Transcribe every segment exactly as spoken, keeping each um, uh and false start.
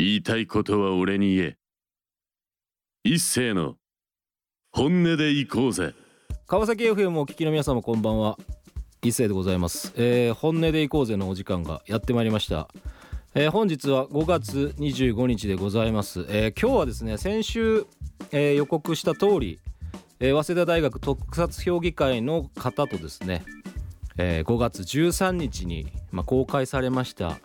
言いたいことは俺に言え。一斉の本音で行こうぜ。川崎 エフエム をお聞きの皆様、こんばんは、一斉でございます。えー、本音で行こうぜのお時間がやってまいりました。えー、本日はごがつにじゅうごにちでございます。えー、今日はですね、先週、えー、予告した通り、えー、早稲田大学特撮評議会の方とですね、えー、ごがつじゅうさんにちに、まあ、公開されました、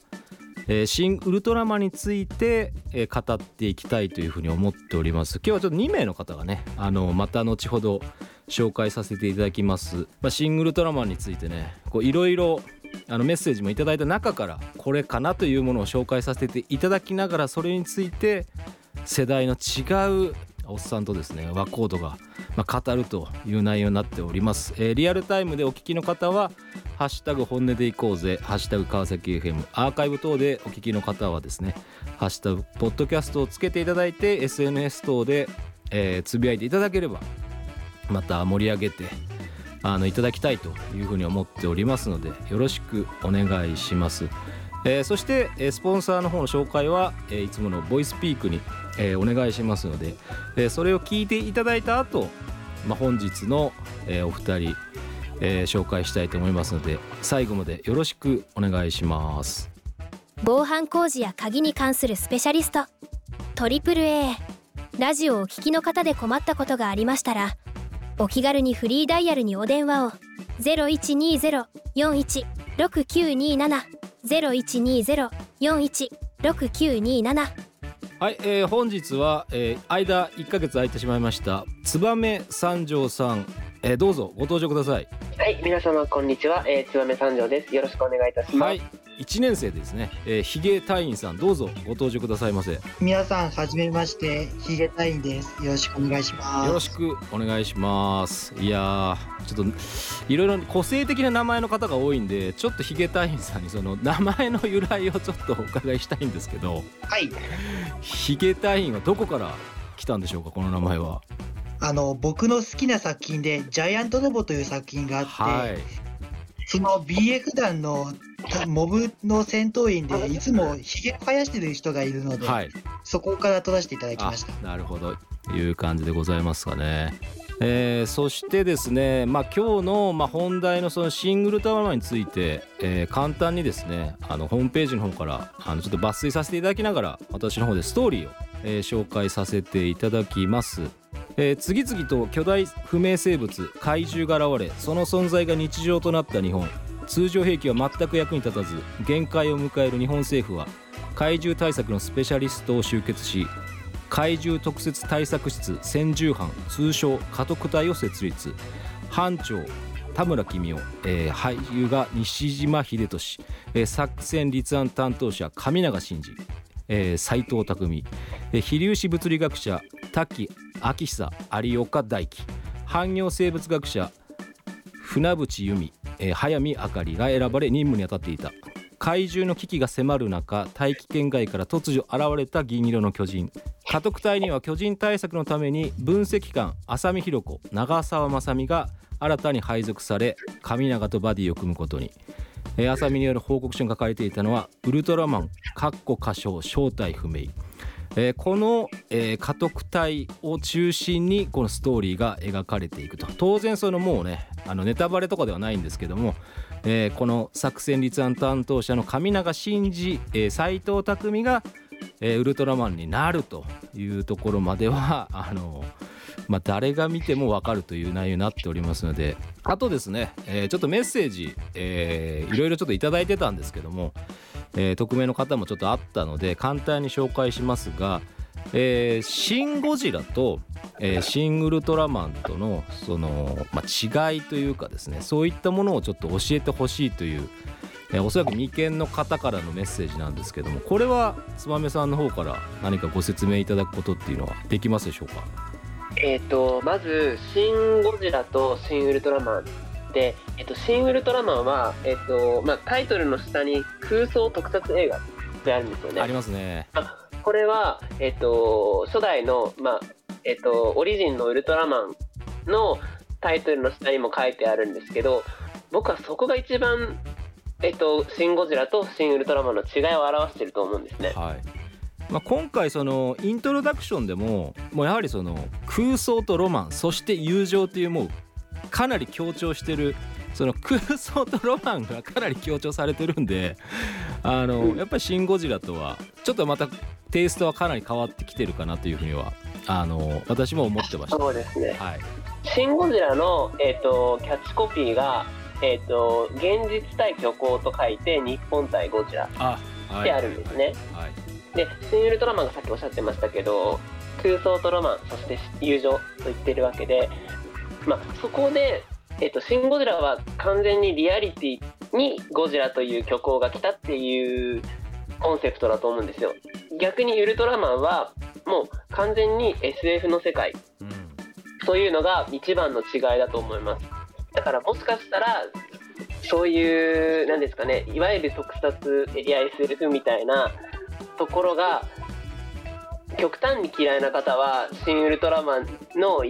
えー、新ウルトラマンについて、えー、語っていきたいというふうに思っております。今日はちょっとにめいの方がね、あのまた後ほど紹介させていただきます。まあ、新ウルトラマンについてね、いろいろあのメッセージもいただいた中から、これかなというものを紹介させていただきながら、それについて世代の違うおっさんとですね、ワコードがまあ語るという内容になっております。えー、リアルタイムでお聞きの方はハッシュタグ本音でいこうぜ、ハッシュタグ川崎 エフエム、 アーカイブ等でお聞きの方はですね、ハッシュタグポッドキャストをつけていただいて エスエヌエス 等でえつぶやいていただければ、また盛り上げてあのいただきたいというふうに思っておりますので、よろしくお願いします。えー、そして、えー、スポンサーの方の紹介は、えー、いつものボイスピークに、えー、お願いしますので、えー、それを聞いていただいた後、まあ、本日の、えー、お二人、えー、紹介したいと思いますので、最後までよろしくお願いします。防犯工事や鍵に関するスペシャリスト トリプルエー、 ラジオをお聞きの方で困ったことがありましたら、お気軽にフリーダイヤルにお電話を。 ゼロいちにゼロよんいちろくきゅうになな ゼロいちにゼロよんいちろくきゅうになな。 はい、えー、本日は、えー、間いっかげつ空いてしまいました燕三条さん、えー、どうぞご登場ください。はい、皆様こんにちは、えー、燕三条です。よろしくお願いいたします。はい、いちねん生ですね、えー、ヒゲ隊員さん、どうぞご登場くださいませ。皆さんはじめまして、ヒゲ隊員です。よろしくお願いします。よろしくお願いします。いやー、ちょっといろいろ個性的な名前の方が多いんで、ちょっとヒゲ隊員さんにその名前の由来をちょっとお伺いしたいんですけど、はい、ヒゲ隊員はどこから来たんでしょうか、この名前は。あの僕の好きな作品でジャイアントロボという作品があって、はい、その ビーエフ 団のモブの戦闘員でいつもひげを生やしてる人がいるので、はい、そこから取らせていただきました。なるほど、いう感じでございますかね。えー、そしてですね、まあ、今日の、まあ、本題のそのシングルタワーについて、えー、簡単にですね、あのホームページの方からあのちょっと抜粋させていただきながら、私の方でストーリーを、えー、紹介させていただきます。えー、次々と巨大不明生物怪獣が現れ、その存在が日常となった日本。通常兵器は全く役に立たず、限界を迎える日本政府は怪獣対策のスペシャリストを集結し、怪獣特設対策室専従班、通称家督隊を設立。班長田村公夫、えー、俳優が西島秀俊、えー、作戦立案担当者上永真司、えー、斉藤匠、えー、飛粒子物理学者滝秋久、有岡大輝、汎用生物学者船渕由美、えー、早見あかりが選ばれ任務に当たっていた。怪獣の危機が迫る中、大気圏外から突如現れた銀色の巨人。家督隊には巨人対策のために分析官浅見弘子、長澤まさみが新たに配属され、神永とバディを組むことに。えー、浅見による報告書に書かれていたのはウルトラマン歌唱正体不明。えー、この、えー、家督隊を中心にこのストーリーが描かれていくと。当然そのもうね、あのネタバレとかではないんですけども、えー、この作戦立案担当者の神永真司、えー、斉藤匠が、えー、ウルトラマンになるというところまではあのーまあ、誰が見ても分かるという内容になっておりますので、あとですね、えー、ちょっとメッセージ、えー、いろいろちょっといただいてたんですけども、えー、匿名の方もちょっとあったので簡単に紹介しますが、えー、シンゴジラと、えー、シンウルトラマンとのその、まあ、違いというかですね、そういったものをちょっと教えてほしいという、えー、おそらく未見の方からのメッセージなんですけども、これは燕さんの方から何かご説明いただくことっていうのはできますでしょうか。えー、とまずシンゴジラとシンウルトラマンで、えー、とシンウルトラマンは、えーとまあ、タイトルの下に空想特撮映画ってあるんですよね。ありますね。あ、これは、えー、と初代の、まあえー、とオリジンのウルトラマンのタイトルの下にも書いてあるんですけど、僕はそこが一番、えー、とシンゴジラとシンウルトラマンの違いを表してると思うんですね。はい、まあ、今回そのイントロダクションでももうやはりその空想とロマン、そして友情というもうかなり強調してる、その空想とロマンがかなり強調されてるんで、あのやっぱりシン・ゴジラとはちょっとまたテイストはかなり変わってきてるかなというふうにはあの私も思ってました。そうですね、はい、シン・ゴジラの、えーと、キャッチコピーが、えーと、現実対虚構と書いて日本対ゴジラってあるんですね。はいはいはいで、シン・ウルトラマンがさっきおっしゃってましたけど、空想とロマン、そして友情と言ってるわけで、まあ、そこで、えっと、シン・ゴジラは完全にリアリティにゴジラという虚構が来たっていうコンセプトだと思うんですよ。逆にウルトラマンはもう完全に エスエフ の世界、うん、そういうのが一番の違いだと思います。だからもしかしたらそういうなんですかね、いわゆる特撮エリア エスエフ みたいなところが極端に嫌いな方はシン・ウルトラマンの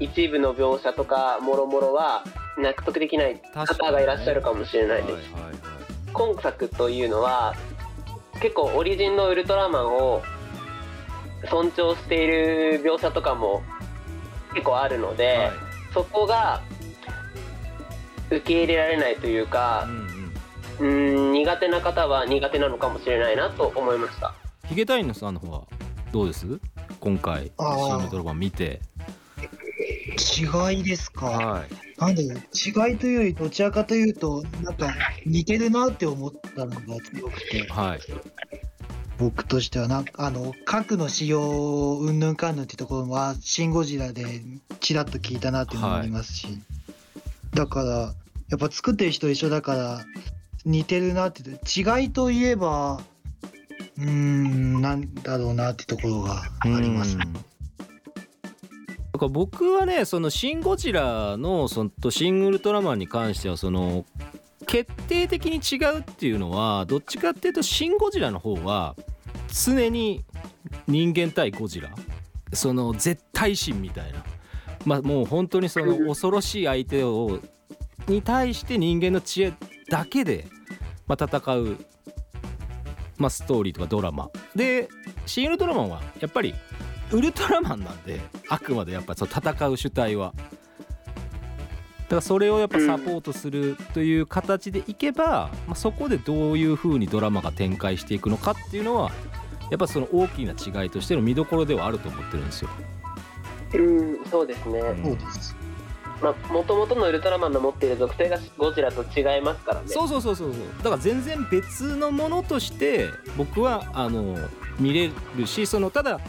一部の描写とかもろもろは納得できない方がいらっしゃるかもしれないです、ねはいはいはい、今作というのは結構オリジンのウルトラマンを尊重している描写とかも結構あるので、はい、そこが受け入れられないというか、うんうーん苦手な方は苦手なのかもしれないなと思いました。ヒゲタインのさんの方はどうです今回シン・ウルトラマン見て違いですか、はい、なんで違いというよりどちらかというとなんか似てるなって思ったのが強くて、はい、僕としてはなんかあの核の使用うんぬんかんぬんってところはシン・ゴジラでちらっと聞いたなって思いますし、はい、だからやっぱ作ってる人一緒だから似てるなって違いといえばうーんなんだろうなってところがあります。だから僕はねそのシン・ゴジラのそのシン・ウルトラマンに関してはその決定的に違うっていうのはどっちかっていうとシン・ゴジラの方は常に人間対ゴジラその絶対神みたいな、まあ、もう本当にその恐ろしい相手をに対して人間の知恵だけで、まあ、戦う、まあ、ストーリーとかドラマでシン・ウルトラマンはやっぱりウルトラマンなんであくまでやっぱり戦う主体はだからそれをやっぱサポートするという形でいけば、まあ、そこでどういう風にドラマが展開していくのかっていうのはやっぱその大きな違いとしての見どころではあると思ってるんですよ。うん、そうですね、うん、そうですまあ、元々のウルトラマンの持っている属性がゴジラと違いますからね。そうそうそうそうそう。だから全然別のものとして僕はあの見れるし、そのただ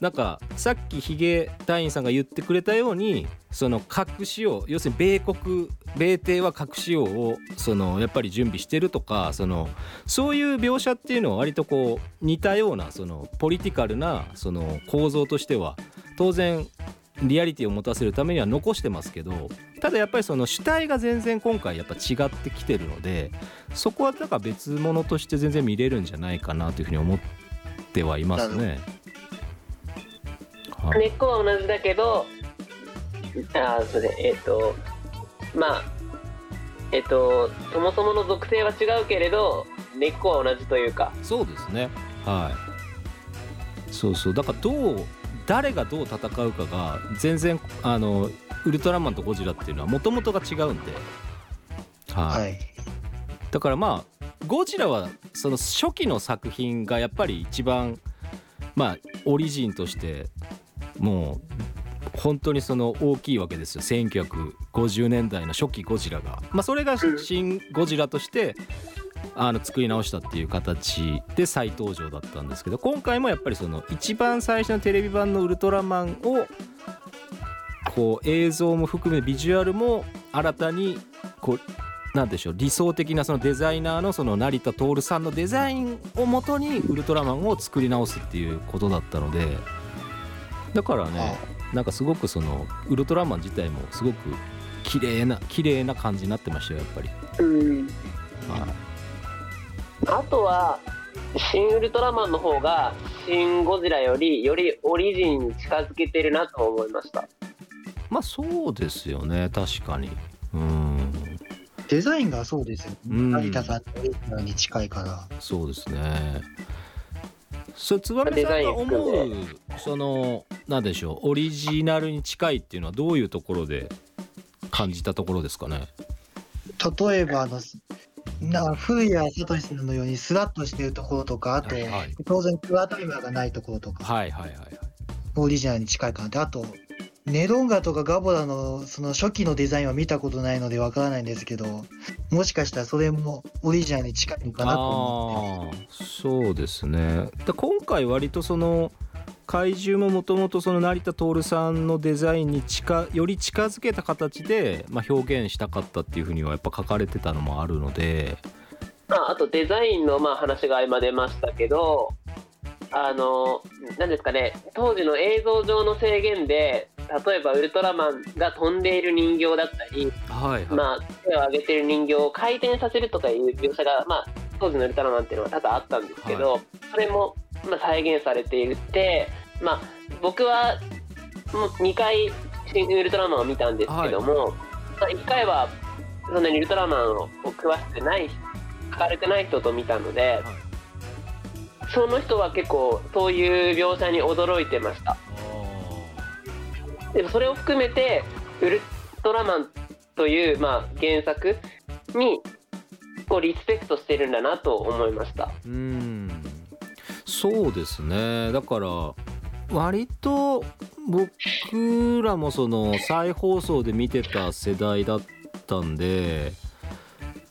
なんかさっきヒゲ隊員さんが言ってくれたようにその核使用、要するに米国米帝は核使用をそのやっぱり準備してるとか、そのそういう描写っていうのは割とこう似たようなそのポリティカルなその構造としては当然リアリティを持たせるためには残してますけど、ただやっぱりその主体が全然今回やっぱ違ってきてるので、そこはなんか別物として全然見れるんじゃないかなというふうに思ってはいますね。根っこは同じだけど、あそれえっ、ー、とまあえっ、ー、とそもそもの属性は違うけれど根っこは同じというか。そうですね。はい。そうそうだからどう。誰がどう戦うかが全然あのウルトラマンとゴジラっていうのは元々が違うんで、はいはい、だからまあゴジラはその初期の作品がやっぱり一番まあオリジンとしてもう本当にその大きいわけですよ。せんきゅうひゃくごじゅうねんだいの初期ゴジラが、まあ、それが新ゴジラとしてあの作り直したっていう形で再登場だったんですけど、今回もやっぱりその一番最初のテレビ版のウルトラマンをこう映像も含めビジュアルも新たにこう何でしょう理想的なそのデザイナーのその成田徹さんのデザインをもとにウルトラマンを作り直すっていうことだったので、だからねなんかすごくそのウルトラマン自体もすごく綺麗な綺麗な感じになってましたよやっぱり。はい、あとはシン・ウルトラマンの方がシン・ゴジラよりよりオリジンに近づけてるなと思いました。まあそうですよね確かに、うん、デザインがそうですよ、成田さんのオリジナルに近いから。そうですね。それつばめさんが思うその何でしょうオリジナルに近いっていうのはどういうところで感じたところですかね。例えばあのなんか古谷聡さんのようにスラッとしてるところとかあと、はいはい、当然クワタイマーがないところとか、はいはいはいはい、オリジナルに近いかなって。あとネロンガとかガボラ の, その初期のデザインは見たことないのでわからないんですけど、もしかしたらそれもオリジナルに近いのかなと思って。あそうですね。で今回割とその怪獣ももともとその成田徹さんのデザインに近より近づけた形で、まあ、表現したかったっていうふうにはやっぱ書かれてたのもあるので、まあ、あとデザインのまあ話が今出ましたけど、あの何ですかね、当時の映像上の制限で例えばウルトラマンが飛んでいる人形だったり、はいはい、まあ、手を上げてる人形を回転させるとかいう描写が、まあ、当時のウルトラマンっていうのは多々あったんですけど、はい、それも、まあ、再現されているって、まあ、僕はもうにかいウルトラマンを見たんですけども、はい、まあ、いっかいはそんなにウルトラマンを詳しくない書かれてない人と見たので、はい、その人は結構そういう描写に驚いてました。でもそれを含めてウルトラマンという、まあ、原作にこうリスペクトしてるんだなと思いました。うーん、そうですね。だから割と僕らもその再放送で見てた世代だったんで、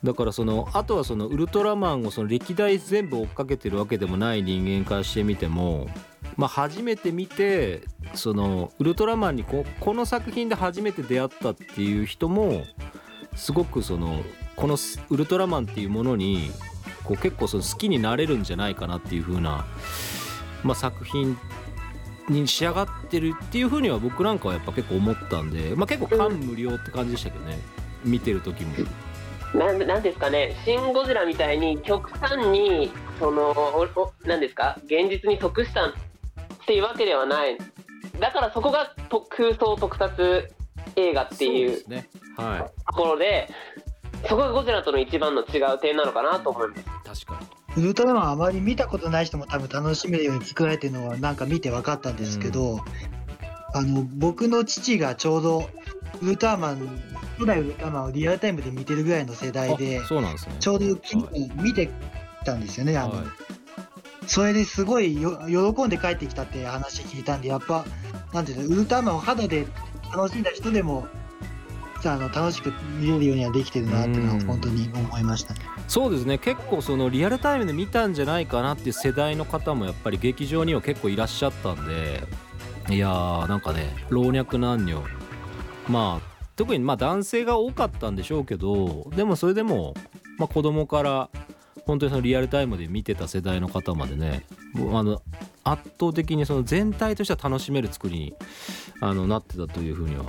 だからそのあとはそのウルトラマンをその歴代全部追っかけてるわけでもない人間からしてみても、まあ、初めて見てそのウルトラマンに こ, この作品で初めて出会ったっていう人もすごくそのこのウルトラマンっていうものにこう結構その好きになれるんじゃないかなっていう風な、まあ、作品に仕上がってるっていう風には僕なんかはやっぱ結構思ったんで、まあ、結構感無量って感じでしたけどね、見てる時も。なん、なんですかね、シン・ゴジラみたいに極端にそのなんですか現実に即したっていうわけではない。だからそこが空想特撮映画っていうところで、そこがゴジラとの一番の違う点なのかなと思います。確かにウルトラマンあまり見たことない人も多分楽しめるように作られてるのはなんか見て分かったんですけど、うん、あの僕の父がちょうどウルトラマン初代ウルトラマンをリアルタイムで見てるぐらいの世代で、そうなんですね、ちょうど昨日見てたんですよね、はい、あのそれですごいよ喜んで帰ってきたって話聞いたんで、やっぱなんていうのウルトラマンを肌で楽しんだ人でもあの楽しく見れるようにはできてるなっていうのは本当に思いましたね。そうですね。結構そのリアルタイムで見たんじゃないかなっていう世代の方もやっぱり劇場には結構いらっしゃったんで、いやーなんかね老若男女、まあ特にまあ男性が多かったんでしょうけど、でもそれでも、まあ、子供から本当にそのリアルタイムで見てた世代の方までね、あの圧倒的にその全体としては楽しめる作りにあのなってたというふうには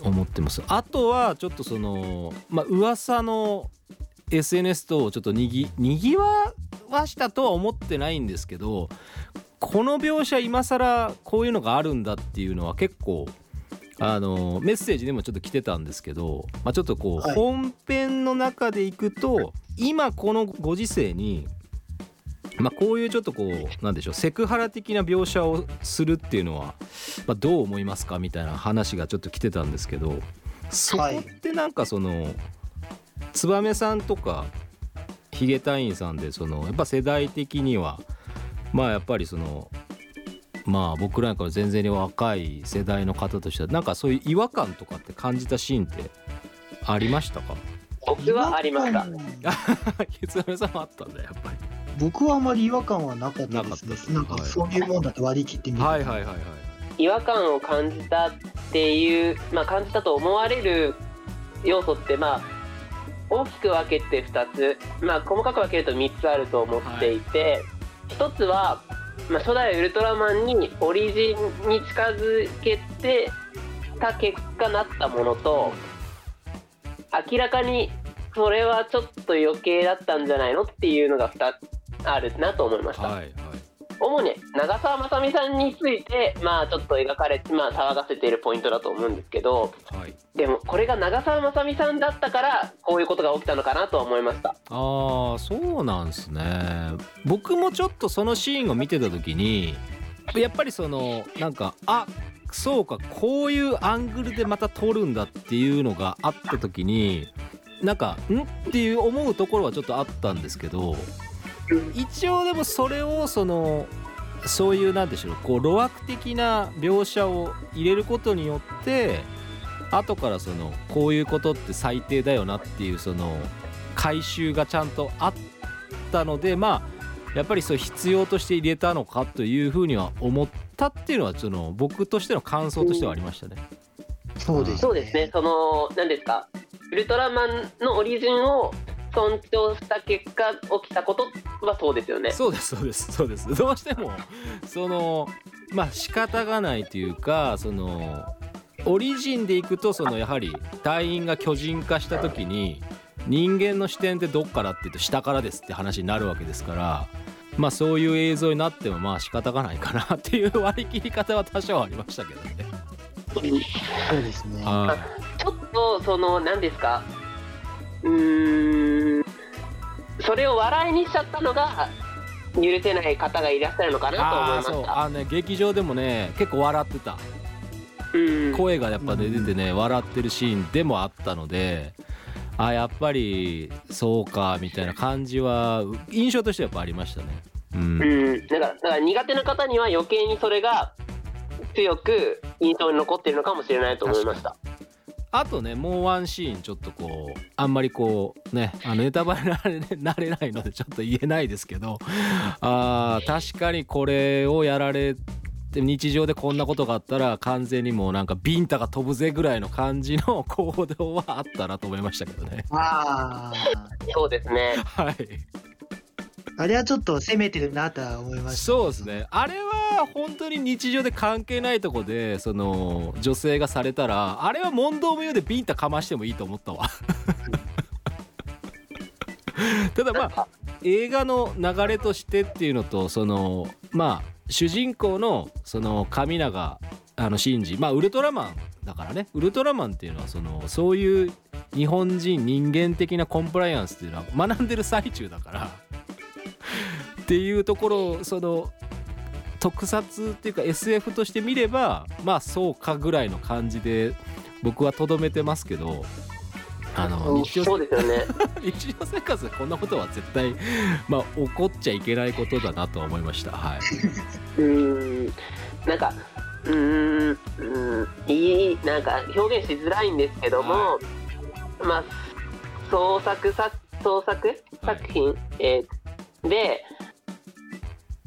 思ってます。あとはちょっとその、まあ、噂の エスエヌエス とちょっとにぎ、にぎわわしたとは思ってないんですけど、この描写今更こういうのがあるんだっていうのは結構あのメッセージでもちょっと来てたんですけど、まあ、ちょっとこう、はい、本編の中でいくと今このご時世に、まあ、こういうちょっとこうなんでしょうセクハラ的な描写をするっていうのは、まあ、どう思いますかみたいな話がちょっと来てたんですけど、そこってなんかその、はい、燕さんとかヒゲ隊員さんでそのやっぱ世代的にはまあやっぱりそのまあ僕らなんか全然若い世代の方としてはなんかそういう違和感とかって感じたシーンってありましたか？僕はありました。ケツアメさんもあったんだやっぱり。僕はあまり違和感はなかったですね。なんかそういうもんだと割り切ってみる、はいはいはいはい、違和感を感じたっていう、まあ、感じたと思われる要素ってまあ大きく分けてふたつ、まあ、細かく分けるとみっつあると思っていて、はい、ひとつはまあ、初代ウルトラマンにオリジンに近づけてた結果なったものと、明らかにそれはちょっと余計だったんじゃないのっていうのがふたつあるなと思いました、はいはい、主に長澤まさみさんについて、まあ、ちょっと描かれて、まあ、騒がせているポイントだと思うんですけど、はい、でもこれが長澤まさみさんだったからこういうことが起きたのかなと思いました。あー、そうなんですね。僕もちょっとそのシーンを見てた時にやっぱりそのなんかあそうかこういうアングルでまた撮るんだっていうのがあった時になんかんっていう思うところはちょっとあったんですけど、一応でもそれをそのそういうなんでしょうこう露悪的な描写を入れることによって後からそのこういうことって最低だよなっていうその回収がちゃんとあったので、まあやっぱりそう必要として入れたのかというふうには思ったっていうのはその僕としての感想としてはありましたね。そうですね。その何ですかウルトラマンのオリジンを尊重した結果起きたことはそうですよね。そうですそうですそうです。どうしてもそのまあ仕方がないというかそのオリジンでいくとそのやはり隊員が巨人化した時に人間の視点ってどっからっていうと下からですって話になるわけですから、まあそういう映像になってもまあ仕方がないかなっていう割り切り方は多少ありましたけどね。そうですね。ちょっとその何ですかうーんそれを笑いにしちゃったのが許せない方がいらっしゃるのかなと思いました。あそうあ、ね、劇場でもね結構笑ってた、うん、声がやっぱ出ててね、うん、笑ってるシーンでもあったのであやっぱりそうかみたいな感じは印象としてやっぱありましたね、うんうん、だから、だから苦手な方には余計にそれが強く印象に残ってるのかもしれないと思いました。あとねもうワンシーンちょっとこうあんまりこうねあのネタバレなれないのでちょっと言えないですけど、あ確かにこれをやられて日常でこんなことがあったら完全にもうなんかビンタが飛ぶぜぐらいの感じの行動はあったなと思いましたけどね。あそうですね。はいあれはちょっと攻めてるなとは思いました。そうですね。あれは本当に日常で関係ないとこでその女性がされたらあれは問答無用でビンタかましてもいいと思ったわただまあ映画の流れとしてっていうのとそのまあ主人公のその神永あのシンジまあウルトラマンだからねウルトラマンっていうのはそのそういう日本人人間的なコンプライアンスっていうのは学んでる最中だからっていうところその特撮っていうか エスエフ として見ればまあそうかぐらいの感じで僕はとどめてますけど、あの日常生活でこんなことは絶対、まあ、起こっちゃいけないことだなと思いました、はい、うーんなんかうーんうーんいいなんか表現しづらいんですけども、はい、まあ創作作創作作品、はいえーで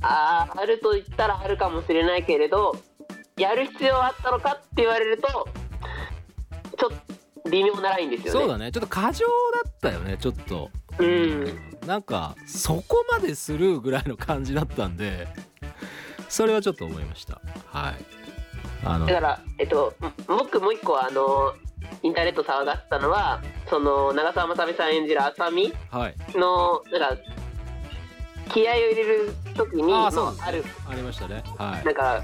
あ, あると言ったらあるかもしれないけれどやる必要あったのかって言われるとちょっと微妙なラインですよね。そうだねちょっと過剰だったよねちょっと、うん、なんかそこまでするぐらいの感じだったんでそれはちょっと思いました、はい、あのだから、えっと、僕もう一個あのインターネット騒がせたのはその長澤まさみさん演じるあさみのなんか気合を入れる時にあるありましたね、はい、なんか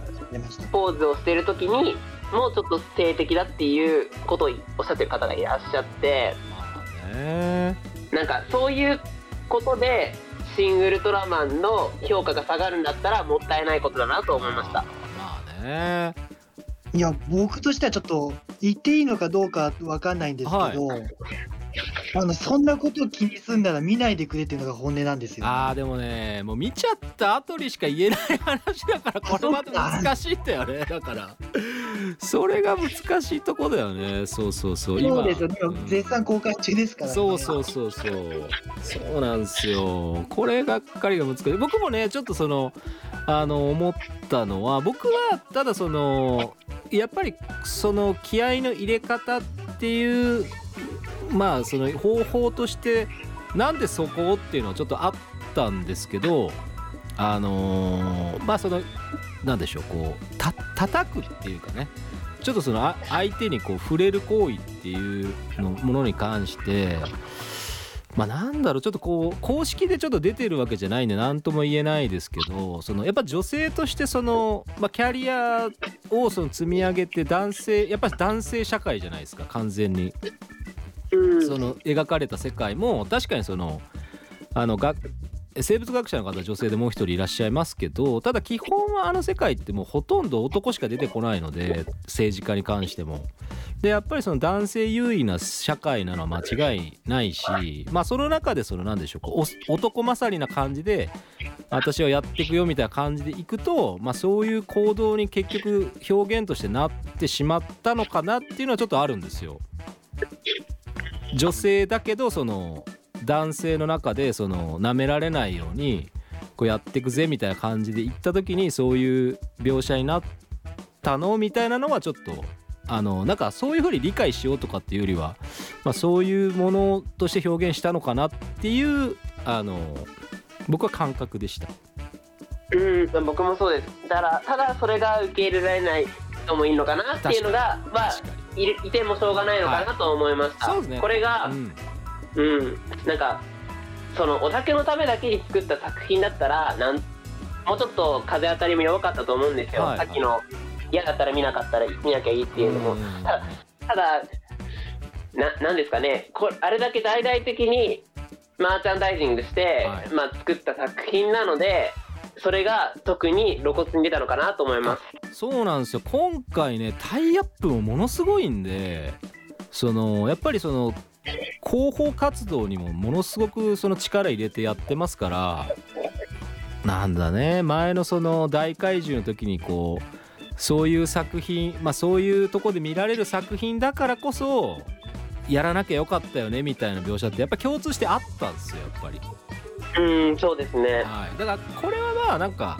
ポーズをしてる時にもうちょっと性的だっていうことをおっしゃってる方がいらっしゃって、まあね、なんかそういうことでシン・ウルトラマンの評価が下がるんだったらもったいないことだなと思いました。まあねいや僕としてはちょっと言っていいのかどうか分かんないんですけど、はいあのそんなこと気にすんなら見ないでくれっていうのが本音なんですよ、ね、あーでもねもう見ちゃった後にしか言えない話だからこれまた難しいんだよね。だからそれが難しいとこだよね。そうそうそう今そうですよね、うん、絶賛公開中ですからね。そうそうそうそうそうなんですよ。これがっかりが難しい。僕もねちょっとそのあの思ったのは僕はただそのやっぱりその気合の入れ方っていうまあその方法としてなんでそこっていうのはちょっとあったんですけど、あのー、まあそのなんでしょうこうた叩くっていうかねちょっとその相手にこう触れる行為っていうのものに関してまあなんだろう、ちょっとこう公式でちょっと出てるわけじゃないんで何とも言えないですけど、そのやっぱ女性としてその、まあ、キャリアをその積み上げて、男性やっぱり男性社会じゃないですか完全に、うん、その描かれた世界も確かにそのあのが生物学者の方は女性でもう一人いらっしゃいますけど、ただ基本はあの世界ってもうほとんど男しか出てこないので、政治家に関してもでやっぱりその男性優位な社会なのは間違いないし、まあその中でその何でしょうか、男勝りな感じで私はやっていくよみたいな感じでいくと、まあそういう行動に結局表現としてなってしまったのかなっていうのはちょっとあるんですよ。女性だけどその男性の中でその舐められないようにこうやっていくぜみたいな感じでいった時にそういう描写になったのみたいなのはちょっとあのなんかそういう風に理解しようとかっていうよりは、まあ、そういうものとして表現したのかなっていうあの僕は感覚でした。うん、僕もそうです。だからただそれが受け入れられない人もいいのかなっていうのが、まあ、いてもしょうがないのかなと思いました、はい、そうですね、これが、うんうん、なんかそのお酒のためだけに作った作品だったらなんもうちょっと風当たりも弱かったと思うんですよ、はいはい、さっきの嫌だったら見なかったら見なきゃいいっていうのも、ただ、ただな、なんですかね、こあれだけ大々的にマーチャンダイジングして、はいまあ、作った作品なのでそれが特に露骨に出たのかなと思います。そうなんですよ、今回ねタイアップもものすごいんで、そのやっぱりその広報活動にもものすごくその力入れてやってますから、なんだね前のその大怪獣の時にこうそういう作品、まあそういうとこで見られる作品だからこそやらなきゃよかったよねみたいな描写ってやっぱ共通してあったんですよ、やっぱり。うん、そうですね、はい、だからこれはまあなんか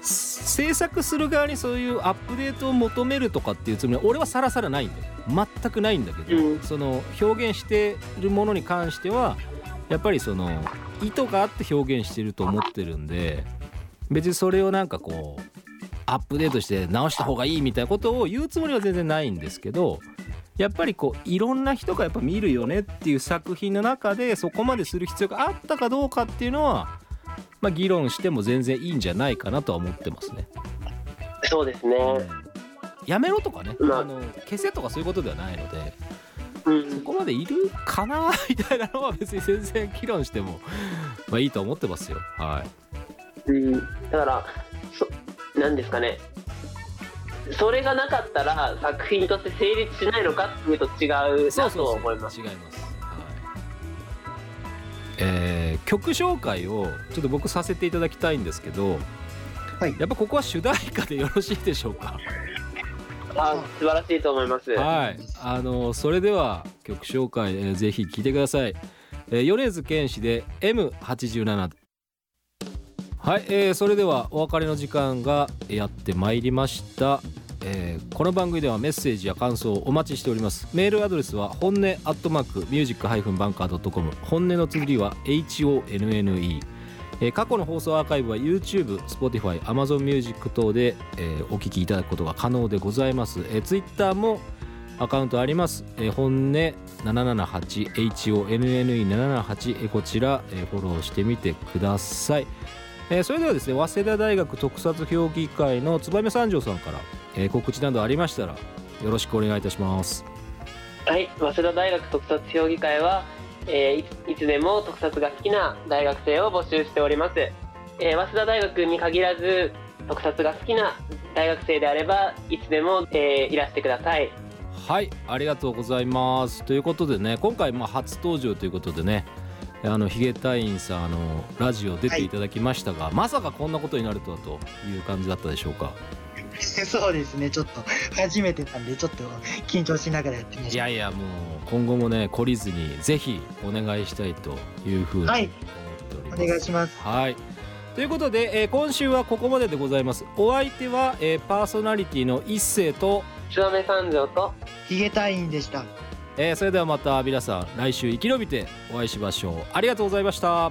制作する側にそういうアップデートを求めるとかっていうつもりは俺はさらさらないんだよ、全くないんだけど、うん、その表現してるものに関してはやっぱりその意図があって表現してると思ってるんで、別にそれをなんかこうアップデートして直した方がいいみたいなことを言うつもりは全然ないんですけど、やっぱりこういろんな人がやっぱ見るよねっていう作品の中でそこまでする必要があったかどうかっていうのは、まあ、議論しても全然いいんじゃないかなとは思ってますね。そうですね、うん、やめろとかね、まあ、あの消せとかそういうことではないので、うん、そこまでいるかなみたいなのは別に全然議論してもまあいいと思ってますよ、はい、うん、だからなんですかね、それがなかったら作品として成立しないのかっていうと違うなと思います。そうそうそう違います、はいえー、曲紹介をちょっと僕させていただきたいんですけど、はい、やっぱここは主題歌でよろしいでしょうか。あ素晴らしいと思います、はい、あのそれでは曲紹介、えー、ぜひ聴いてください、えー、米津玄師で エムはちじゅうなな。はい、えー、それではお別れの時間がやってまいりました、えー、この番組ではメッセージや感想をお待ちしております。メールアドレスは本音アットマークミュージックハイフンバンカー .com、 本音の綴りは エイチオーエヌエヌイー、えー、過去の放送アーカイブは YouTube、Spotify、Amazon Music 等で、えー、お聞きいただくことが可能でございます、えー、Twitter もアカウントあります、えー、本音 ななななはち エイチオーエヌエヌイーなななはち、えー、こちら、えー、フォローしてみてください。えー、それではですね、早稲田大学特撮評議会の燕三条さんから、えー、告知などありましたらよろしくお願いいたします。はい、早稲田大学特撮評議会は、えー、い, いつでも特撮が好きな大学生を募集しております、えー、早稲田大学に限らず特撮が好きな大学生であればいつでも、えー、いらしてください。はい、ありがとうございます。ということでね、今回まあ初登場ということでね、あのヒゲ隊員さん、あのラジオ出ていただきましたが、はい、まさかこんなことになるとはという感じだったでしょうか。そうですね、ちょっと初めてなんでちょっと緊張しながらやってみました。いやいや、もう今後もね懲りずにぜひお願いしたいというふうに思っております、はい、お願いします。はい、ということで、えー、今週はここまででございます。お相手は、えー、パーソナリティの一世と燕三条とヒゲ隊員でした。えー、それではまた皆さん来週生き延びてお会いしましょう。ありがとうございました。